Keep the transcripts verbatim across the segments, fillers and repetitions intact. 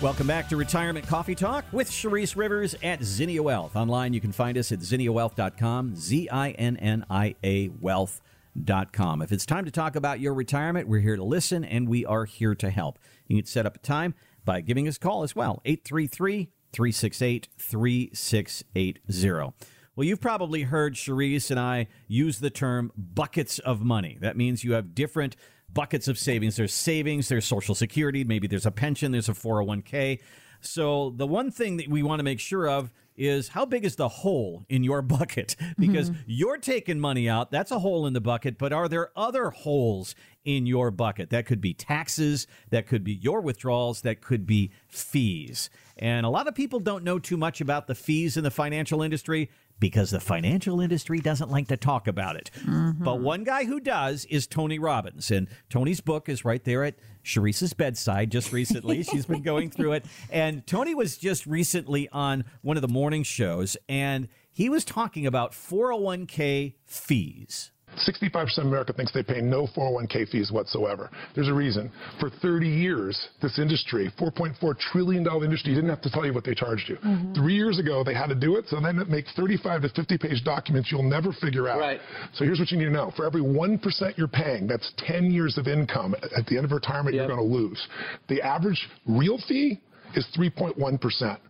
Welcome back to Retirement Coffee Talk with Charisse Rivers at Zinnia Wealth. Online, you can find us at zinnia wealth dot com, Z I N N I A wealth dot com. If it's time to talk about your retirement, we're here to listen, and we are here to help. You can set up a time by giving us a call as well, eight three three, three six eight, three six eight zero. Well, you've probably heard Charisse and I use the term buckets of money. That means you have different buckets of savings. There's savings, there's Social Security, maybe there's a pension, there's a four oh one k. So the one thing that we want to make sure of is how big is the hole in your bucket? Because mm-hmm. you're taking money out, that's a hole in the bucket, but are there other holes in your bucket? That could be taxes, that could be your withdrawals, that could be fees. And a lot of people don't know too much about the fees in the financial industry, because the financial industry doesn't like to talk about it. Mm-hmm. But one guy who does is Tony Robbins. And Tony's book is right there at Charisse's bedside just recently. She's been going through it. And Tony was just recently on one of the morning shows, and he was talking about four oh one k fees. sixty-five percent of America thinks they pay no four oh one k fees whatsoever. There's a reason. For thirty years, this industry, four point four trillion dollars industry, didn't have to tell you what they charged you. Mm-hmm. Three years ago, they had to do it, so then make thirty-five to fifty page documents you'll never figure out. Right. So here's what you need to know. For every one percent you're paying, that's ten years of income. At the end of retirement, yep. you're going to lose. The average real fee is three point one percent.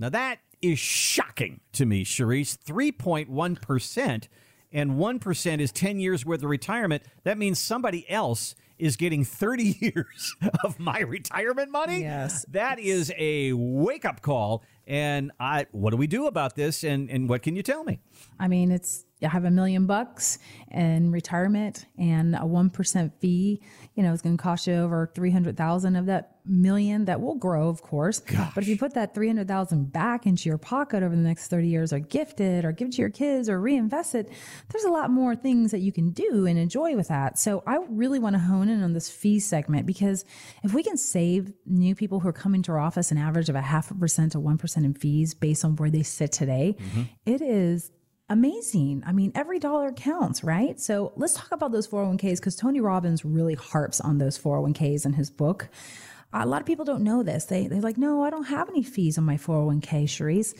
Now that is shocking to me, Charisse. three point one percent. And one percent is ten years worth of retirement. That means somebody else is getting thirty years of my retirement money. Yes. That is a wake-up call. And I, what do we do about this? And, and what can you tell me? I mean, it's, you have a million bucks in retirement and a one percent fee, you know, it's going to cost you over three hundred thousand of that million that will grow, of course. Gosh. But if you put that three hundred thousand back into your pocket over the next thirty years or gift it or give it to your kids or reinvest it, there's a lot more things that you can do and enjoy with that. So I really want to hone in on this fee segment, because if we can save new people who are coming to our office an average of a half a percent to one percent in fees based on where they sit today, mm-hmm. it is amazing. I mean, every dollar counts, right? So let's talk about those four oh one k's, because Tony Robbins really harps on those four oh one k's in his book. A lot of people don't know this. They, they're like, no, I don't have any fees on my four oh one k, Charisse.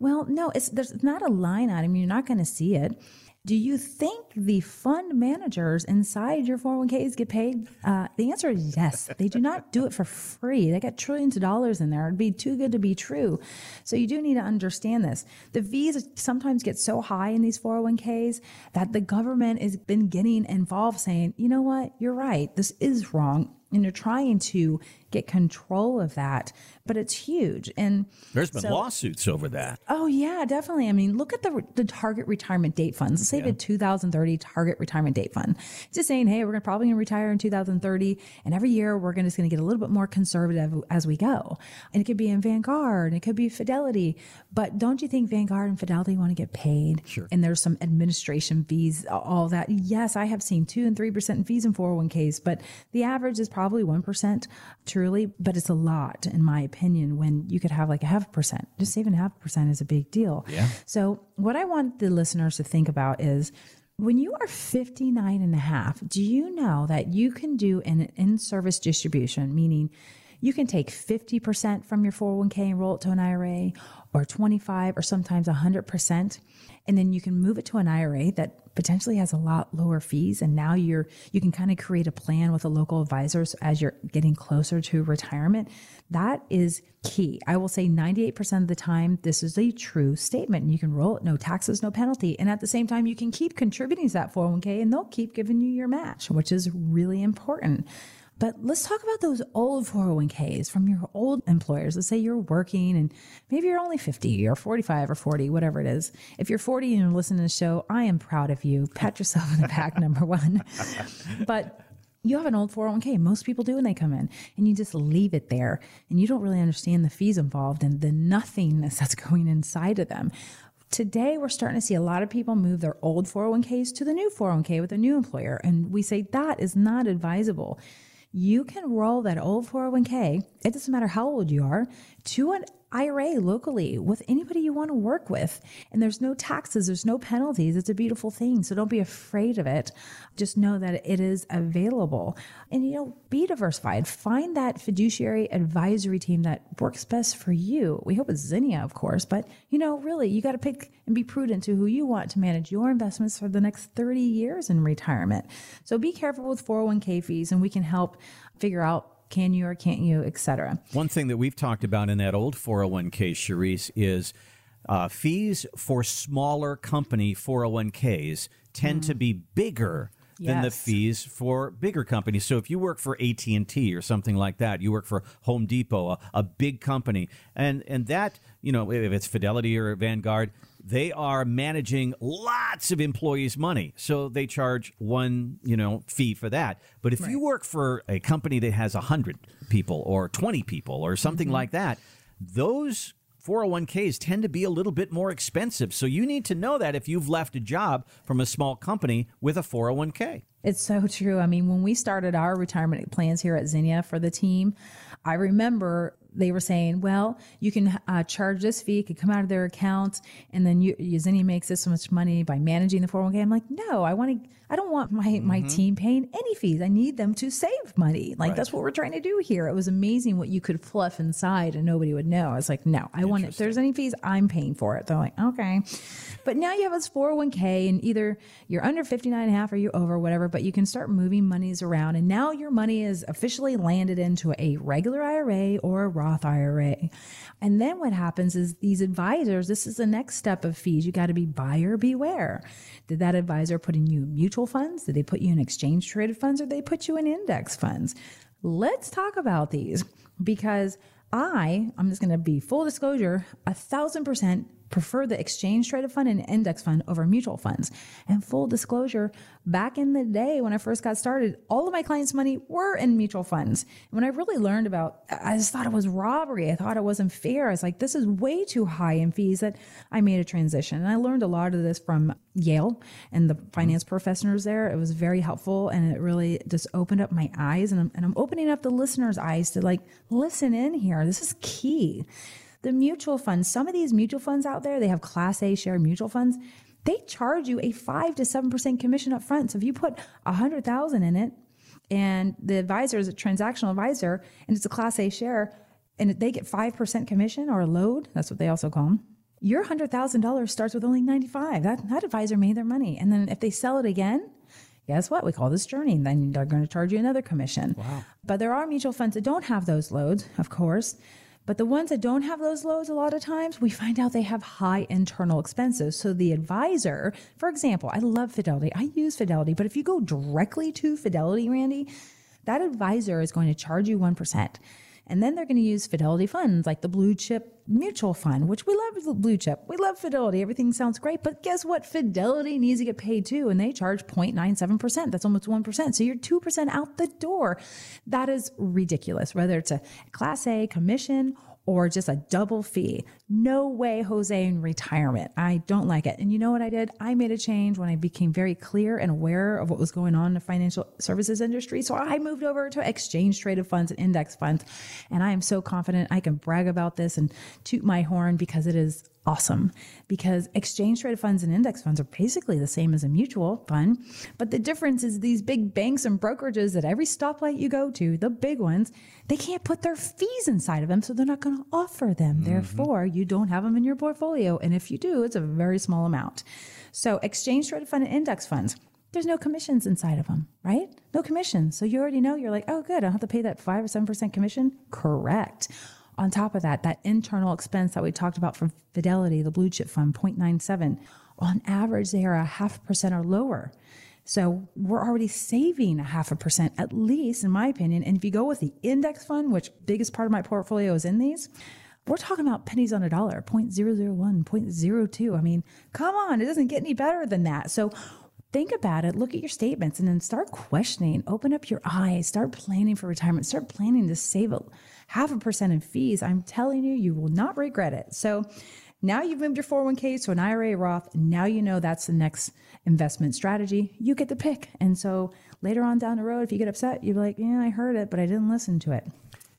Well, no, it's there's not a line item. You're not going to see it. Do you think the fund managers inside your four oh one k's get paid? Uh, the answer is yes. They do not do it for free. They got trillions of dollars in there. It'd be too good to be true. So you do need to understand this. The fees sometimes get so high in these four oh one k's that the government has been getting involved, saying, you know what, you're right, this is wrong. And they're trying to get control of that, but it's huge. And there's been so, lawsuits over that. Oh yeah, definitely. I mean, look at the the target retirement date funds. Say yeah. the two thousand thirty target retirement date fund. It's just saying, hey, we're gonna probably gonna retire in two thousand thirty, and every year we're gonna, just gonna get a little bit more conservative as we go. And it could be in Vanguard, and it could be Fidelity. But don't you think Vanguard and Fidelity want to get paid? Sure. And there's some administration fees, all that. Yes, I have seen two and three percent in fees in four oh one k's, but the average is probably one percent. But it's a lot, in my opinion, when you could have like a half percent. Just saving half percent is a big deal. Yeah. So what I want the listeners to think about is, when you are fifty-nine and a half, do you know that you can do an in-service distribution, meaning you can take fifty percent from your four oh one k and roll it to an I R A, or twenty-five, or sometimes one hundred percent. And then you can move it to an I R A that potentially has a lot lower fees. And now you're, you can kind of create a plan with a local advisor as you're getting closer to retirement. That is key. I will say ninety-eight percent of the time, this is a true statement, and you can roll it, no taxes, no penalty. And at the same time, you can keep contributing to that four oh one k, and they'll keep giving you your match, which is really important. But let's talk about those old four oh one k's from your old employers. Let's say you're working and maybe you're only fifty or forty-five or forty, whatever it is. If you're forty and you're listening to the show, I am proud of you. Pat yourself on the back, number one. But you have an old four oh one k. Most people do when they come in, and you just leave it there, and you don't really understand the fees involved and the nothingness that's going inside of them. Today, we're starting to see a lot of people move their old four oh one k's to the new four oh one k with a new employer. And we say that is not advisable. You can roll that old four oh one k, it doesn't matter how old you are, to an I R A locally with anybody you want to work with. And there's no taxes. There's no penalties. It's a beautiful thing. So don't be afraid of it. Just know that it is available. And, you know, be diversified. Find that fiduciary advisory team that works best for you. We hope it's Zinnia, of course. But, you know, really, you got to pick and be prudent to who you want to manage your investments for the next thirty years in retirement. So be careful with four oh one k fees, and we can help figure out, can you or can't you, et cetera. One thing that we've talked about in that old four oh one k, Charisse, is uh, fees for smaller company four oh one k's tend mm. to be bigger yes. than the fees for bigger companies. So if you work for A T and T or something like that, you work for Home Depot, a, a big company, and and that, you know, if it's Fidelity or Vanguard, they are managing lots of employees' money, so they charge one, you know, fee for that. But if right. you work for a company that has one hundred people or twenty people or something mm-hmm. like that, those four oh one k's tend to be a little bit more expensive. So you need to know that if you've left a job from a small company with a four oh one k. It's so true. I mean, when we started our retirement plans here at Zinnia for the team, I remember they were saying, well, you can uh, charge this fee, it could come out of their account, and then you, Zinnia makes this so much money by managing the four oh one k. I'm like, no, I want to. I don't want my, mm-hmm. my team paying any fees. I need them to save money. Like, right. that's what we're trying to do here. It was amazing what you could fluff inside and nobody would know. I was like, no, I want it. If there's any fees, I'm paying for it. They're like, okay. But now you have this four oh one k, and either you're under fifty-nine and a half or you're over, whatever, but you can start moving monies around. And now your money is officially landed into a regular I R A or a Roth I R A. And then what happens is these advisors, this is the next step of fees. You got to be buyer beware. Did that advisor put in you mutual funds? Did they put you in exchange traded funds, or they put you in index funds? Let's talk about these, because I, I'm just going to be full disclosure, a thousand percent prefer the exchange traded fund and index fund over mutual funds. And full disclosure, back in the day when I first got started, all of my clients' money were in mutual funds. And when I really learned about, I just thought it was robbery. I thought it wasn't fair. I was like, this is way too high in fees, that I made a transition. And I learned a lot of this from Yale and the finance professors there. It was very helpful. And it really just opened up my eyes, and I'm, and I'm opening up the listeners' eyes to, like, listen in here. This is key. The mutual funds, some of these mutual funds out there, they have Class A share mutual funds. They charge you a five to seven percent commission up front. So if you put one hundred thousand dollars in it, and the advisor is a transactional advisor, and it's a Class A share, and they get five percent commission or a load, that's what they also call them, your one hundred thousand dollars starts with only ninety-five dollars. That, that advisor made their money. And then if they sell it again, guess what? We call this journey. And then they're going to charge you another commission. Wow. But there are mutual funds that don't have those loads, of course. But the ones that don't have those loads, a lot of times we find out they have high internal expenses. So the advisor, for example, I love Fidelity. I use Fidelity. But if you go directly to Fidelity, Randy, that advisor is going to charge you one percent. And then they're going to use Fidelity funds like the blue chip mutual fund, which we love blue chip. We love Fidelity. Everything sounds great. But guess what? Fidelity needs to get paid too. And they charge zero point nine seven percent. That's almost one percent. So you're two percent out the door. That is ridiculous. Whether it's a Class A commission or just a double fee. No way, Jose, in retirement. I don't like it. And you know what I did? I made a change when I became very clear and aware of what was going on in the financial services industry. So I moved over to exchange traded funds and index funds. And I am so confident I can brag about this and toot my horn, because it is awesome. Because exchange traded funds and index funds are basically the same as a mutual fund. But the difference is these big banks and brokerages at every stoplight you go to, the big ones, they can't put their fees inside of them. So they're not going to offer them. Mm-hmm. Therefore, you don't have them in your portfolio. And if you do, it's a very small amount. So exchange traded fund and index funds, there's no commissions inside of them, right? No commissions. So you already know, you're like, oh, good. I don't have to pay that five or seven percent commission. Correct. On top of that, that internal expense that we talked about from Fidelity, the blue chip fund, zero point nine seven, on average, they are a half percent or lower. So we're already saving a half a percent, at least in my opinion. And if you go with the index fund, which biggest part of my portfolio is in these, we're talking about pennies on a dollar, zero point zero zero one, zero point zero two. I mean, come on, it doesn't get any better than that. So think about it, look at your statements, and then start questioning, open up your eyes, start planning for retirement, start planning to save a half a percent in fees. I'm telling you, you will not regret it. So now you've moved your four oh one k to an I R A Roth. Now you know that's the next investment strategy. You get the pick. And so later on down the road, if you get upset, you're like, yeah, I heard it, but I didn't listen to it.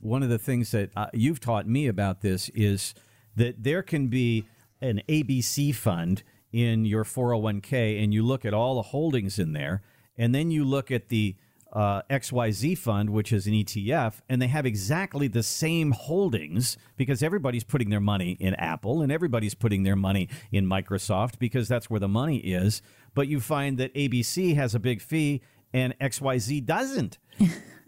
one of the things that uh, you've taught me about this is that there can be an A B C fund in your four oh one k, and you look at all the holdings in there, and then you look at the uh, X Y Z fund, which is an E T F, and they have exactly the same holdings because everybody's putting their money in Apple and everybody's putting their money in Microsoft because that's where the money is. But you find that A B C has a big fee and X Y Z doesn't.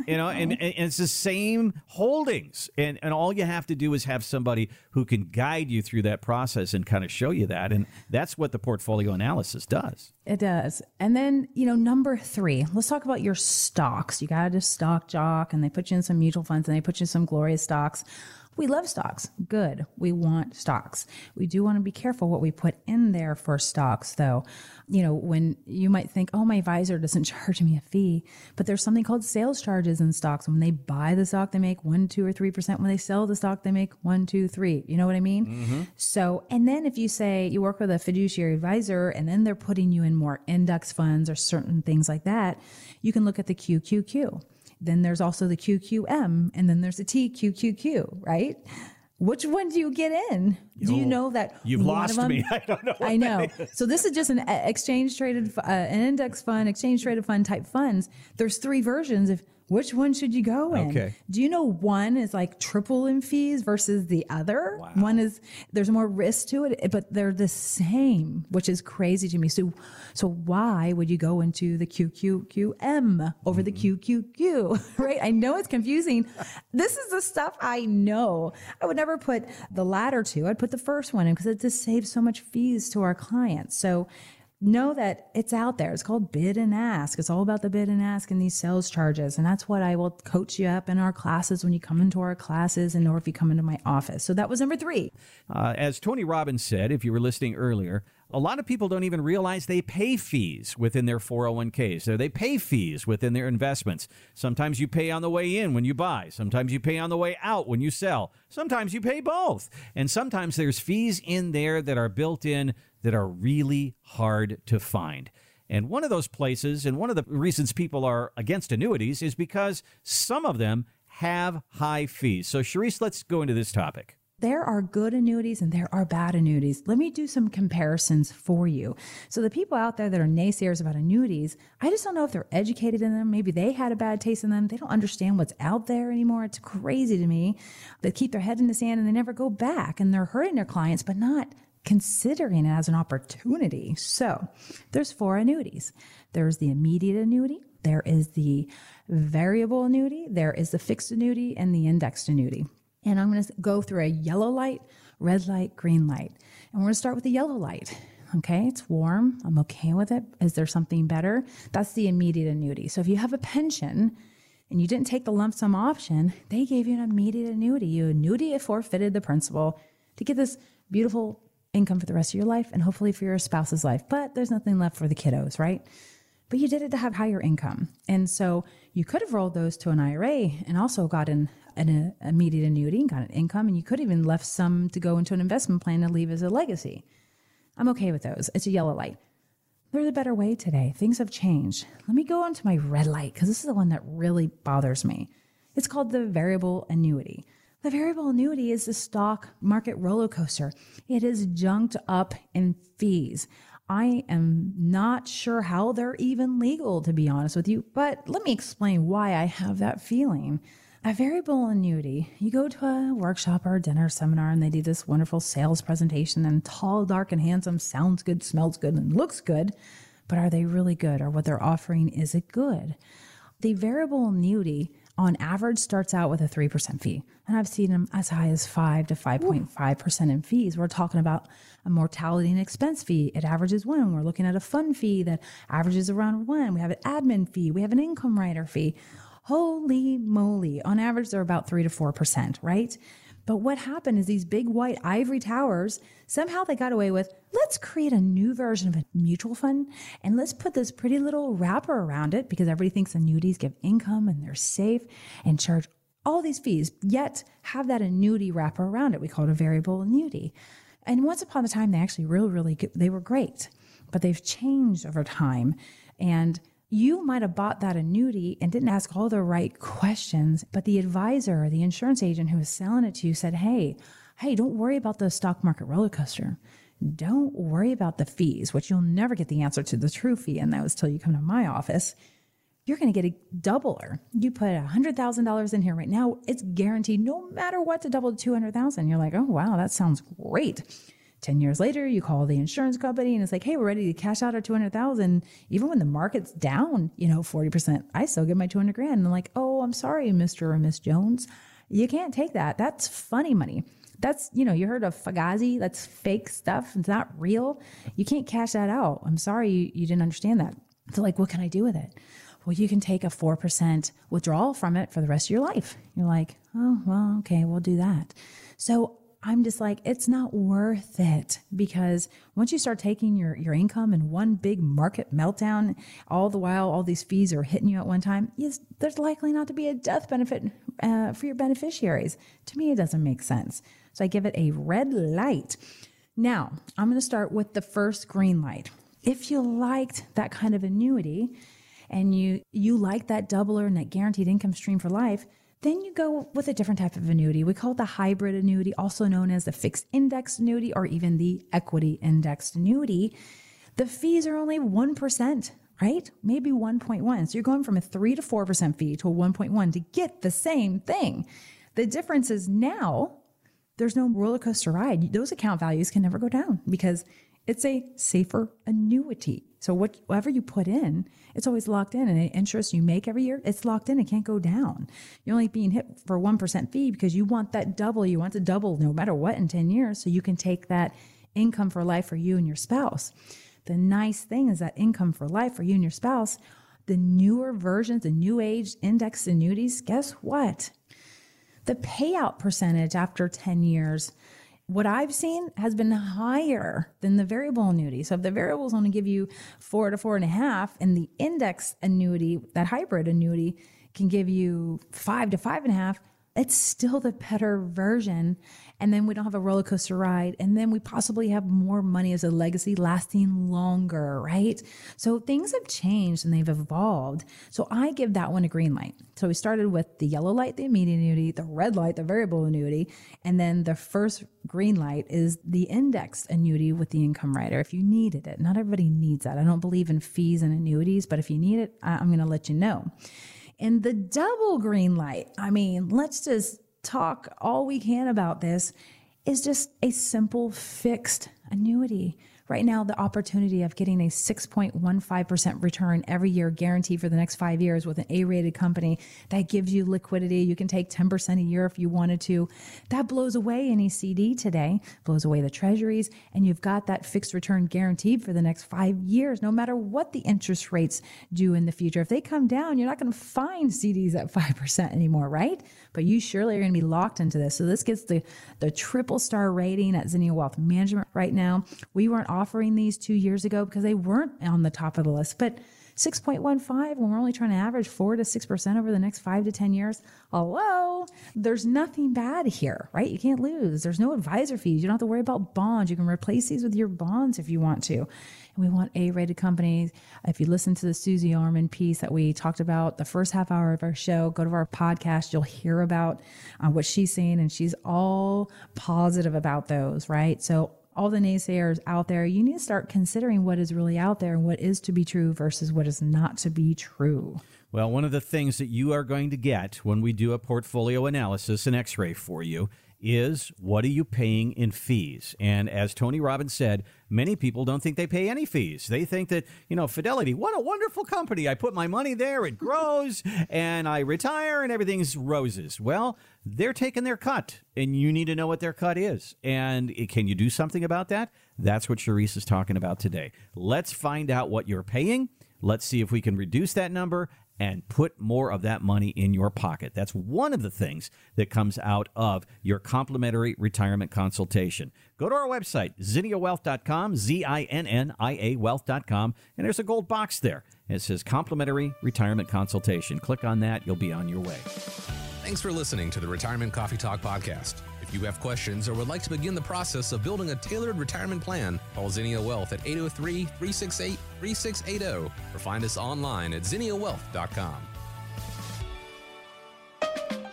You know, and, and it's the same holdings. And, and all you have to do is have somebody who can guide you through that process and kind of show you that. And that's what the portfolio analysis does. It does. And then, you know, number three, let's talk about your stocks. You got to stock jock, and they put you in some mutual funds and they put you in some glorious stocks. We love stocks. Good. We want stocks. We do want to be careful what we put in there for stocks, though. You know, when you might think, oh, my advisor doesn't charge me a fee, but there's something called sales charges in stocks. When they buy the stock, they make one, two, or three percent. When they sell the stock, they make one, two, three. You know what I mean? Mm-hmm. So, and then if you say you work with a fiduciary advisor and then they're putting you in more index funds or certain things like that, you can look at the Q Q Q. Then there's also the Q Q M, and then there's the T Q Q Q, right? Which one do you get in? Do you know that you've lost me? I don't know. I know. So this is just an exchange traded, uh, an index fund, exchange traded fund type funds. There's three versions of which one should you go in. Okay. Do you know one is like triple in fees versus the other? Wow. One is there's more risk to it, but they're the same, which is crazy to me. So, so why would you go into the Q Q Q M over mm-hmm. the Q Q Q? Right? I know it's confusing. This is the stuff I know. I would never put the latter two. I'd put the first one in because it just saves so much fees to our clients. So know that it's out there. It's called bid and ask. It's all about the bid and ask and these sales charges. And that's what I will coach you up in our classes when you come into our classes and or if you come into my office. So that was number three. Uh, as Tony Robbins said, if you were listening earlier, a lot of people don't even realize they pay fees within their four oh one k's. They pay fees within their investments. Sometimes you pay on the way in when you buy. Sometimes you pay on the way out when you sell. Sometimes you pay both. And sometimes there's fees in there that are built in that are really hard to find. And one of those places, and one of the reasons people are against annuities is because some of them have high fees. So, Charisse, let's go into this topic. There are good annuities and there are bad annuities. Let me do some comparisons for you. So the people out there that are naysayers about annuities, I just don't know if they're educated in them. Maybe they had a bad taste in them. They don't understand what's out there anymore. It's crazy to me. They keep their head in the sand and they never go back and they're hurting their clients, but not considering it as an opportunity. So there's four annuities. There's the immediate annuity. There is the variable annuity. There is the fixed annuity and the indexed annuity. And I'm going to go through a yellow light, red light, green light. And we're going to start with the yellow light. Okay, it's warm. I'm okay with it. Is there something better? That's the immediate annuity. So if you have a pension and you didn't take the lump sum option, they gave you an immediate annuity. You annuity forfeited the principal to get this beautiful income for the rest of your life and hopefully for your spouse's life. But there's nothing left for the kiddos, right? But you did it to have higher income. And so you could have rolled those to an I R A and also got an, an uh, immediate annuity and got an income. And you could have even left some to go into an investment plan and leave as a legacy. I'm okay with those. It's a yellow light. There's a better way today. Things have changed. Let me go on to my red light because this is the one that really bothers me. It's called the variable annuity. The variable annuity is the stock market roller coaster. It is junked up in fees. I am not sure how they're even legal, to be honest with you, but let me explain why I have that feeling. A variable annuity, you go to a workshop or a dinner seminar and they do this wonderful sales presentation and tall, dark, and handsome, sounds good, smells good, and looks good, but are they really good or what they're offering, is it good? The variable annuity on average starts out with a three percent fee. And I've seen them as high as five to five point five percent in fees. We're talking about a mortality and expense fee. It averages one. We're looking at a fund fee that averages around one. We have an admin fee. We have an income rider fee. Holy moly. On average, they're about three to four percent, right? But what happened is these big white ivory towers, somehow they got away with, let's create a new version of a mutual fund and let's put this pretty little wrapper around it because everybody thinks annuities give income and they're safe and charge all these fees, yet have that annuity wrapper around it. We call it a variable annuity. And once upon a time, they actually really, really good. They were great, but they've changed over time. And You might have bought that annuity and didn't ask all the right questions, but the advisor or the insurance agent who was selling it to you said, hey, hey, don't worry about the stock market roller coaster. Don't worry about the fees, which you'll never get the answer to the true fee, and that was till you come to my office. You're going to get a doubler. You put one hundred thousand dollars in here right now. It's guaranteed no matter what to double to two hundred thousand dollars. You're like, oh, wow, that sounds great. ten years later, you call the insurance company and it's like, hey, we're ready to cash out our two hundred thousand dollars. Even when the market's down, you know, forty percent, I still get my two hundred grand. And I'm like, oh, I'm sorry, Mister or Miss Jones. You can't take that. That's funny money. That's, you know, you heard of Fugazi. That's fake stuff. It's not real. You can't cash that out. I'm sorry you, you didn't understand that. So like, what can I do with it? Well, you can take a four percent withdrawal from it for the rest of your life. You're like, oh, well, okay, we'll do that. So I'm just like, it's not worth it, because once you start taking your, your income in one big market meltdown, all the while all these fees are hitting you at one time, yes, there's likely not to be a death benefit uh, for your beneficiaries. To me, it doesn't make sense. So I give it a red light. Now, I'm going to start with the first green light. If you liked that kind of annuity, and you you like that doubler and that guaranteed income stream for life, then you go with a different type of annuity. We call it the hybrid annuity, also known as the fixed index annuity or even the equity indexed annuity. The fees are only one percent, right? Maybe one point one. So you're going from a three to four percent fee to a one point one to get the same thing. The difference is now there's no roller coaster ride. Those account values can never go down because it's a safer annuity. So whatever you put in, it's always locked in. And the interest you make every year, it's locked in. It can't go down. You're only being hit for one percent fee because you want that double. You want to double no matter what in ten years. So you can take that income for life for you and your spouse. The nice thing is that income for life for you and your spouse, the newer versions, the new age index annuities, guess what? The payout percentage after ten years, what I've seen has been higher than the variable annuity. So if the variables only give you four to four and a half, and the index annuity, that hybrid annuity, can give you five to five and a half, it's still the better version. And then we don't have a roller coaster ride. And then we possibly have more money as a legacy lasting longer, right? So things have changed and they've evolved. So I give that one a green light. So we started with the yellow light, the immediate annuity, the red light, the variable annuity. And then the first green light is the indexed annuity with the income rider. If you needed it, not everybody needs that. I don't believe in fees and annuities, but if you need it, I'm going to let you know. And the double green light, I mean, let's just talk all we can about this, is just a simple fixed annuity. Right now, the opportunity of getting a six point one five percent return every year guaranteed for the next five years with an A-rated company that gives you liquidity. You can take ten percent a year if you wanted to. That blows away any C D today, blows away the treasuries, and you've got that fixed return guaranteed for the next five years, no matter what the interest rates do in the future. If they come down, you're not going to find C Ds at five percent anymore, right? But you surely are going to be locked into this. So this gets the, the triple star rating at Zinnia Wealth Management right now. We weren't offering these two years ago because they weren't on the top of the list, but six point one five, when we're only trying to average four to six percent over the next five to ten years, hello, there's nothing bad here, right? You can't lose. There's no advisor fees. You don't have to worry about bonds. You can replace these with your bonds if you want to. And we want A-rated companies. If you listen to the Susie Arman piece that we talked about the first half hour of our show, go to our podcast. You'll hear about uh, what she's saying, and she's all positive about those, right? So all the naysayers out there, you need to start considering what is really out there and what is to be true versus what is not to be true. Well, one of the things that you are going to get when we do a portfolio analysis, an x-ray for you, is what are you paying in fees? And as Tony Robbins said, many people don't think they pay any fees. They think that, you know, Fidelity, what a wonderful company. I put my money there, it grows, and I retire, and everything's roses. Well, they're taking their cut, and you need to know what their cut is. And can you do something about that? That's what Charisse is talking about today. Let's find out what you're paying. Let's see if we can reduce that number and put more of that money in your pocket. That's one of the things that comes out of your complimentary retirement consultation. Go to our website, zinnia wealth dot com, Z I N N I A wealth dot com, and there's a gold box there. It says complimentary retirement consultation. Click on that. You'll be on your way. Thanks for listening to the Retirement Coffee Talk podcast. If you have questions or would like to begin the process of building a tailored retirement plan, call Zinnia Wealth at eight oh three, three six eight, three six eight oh or find us online at zinnia wealth dot com.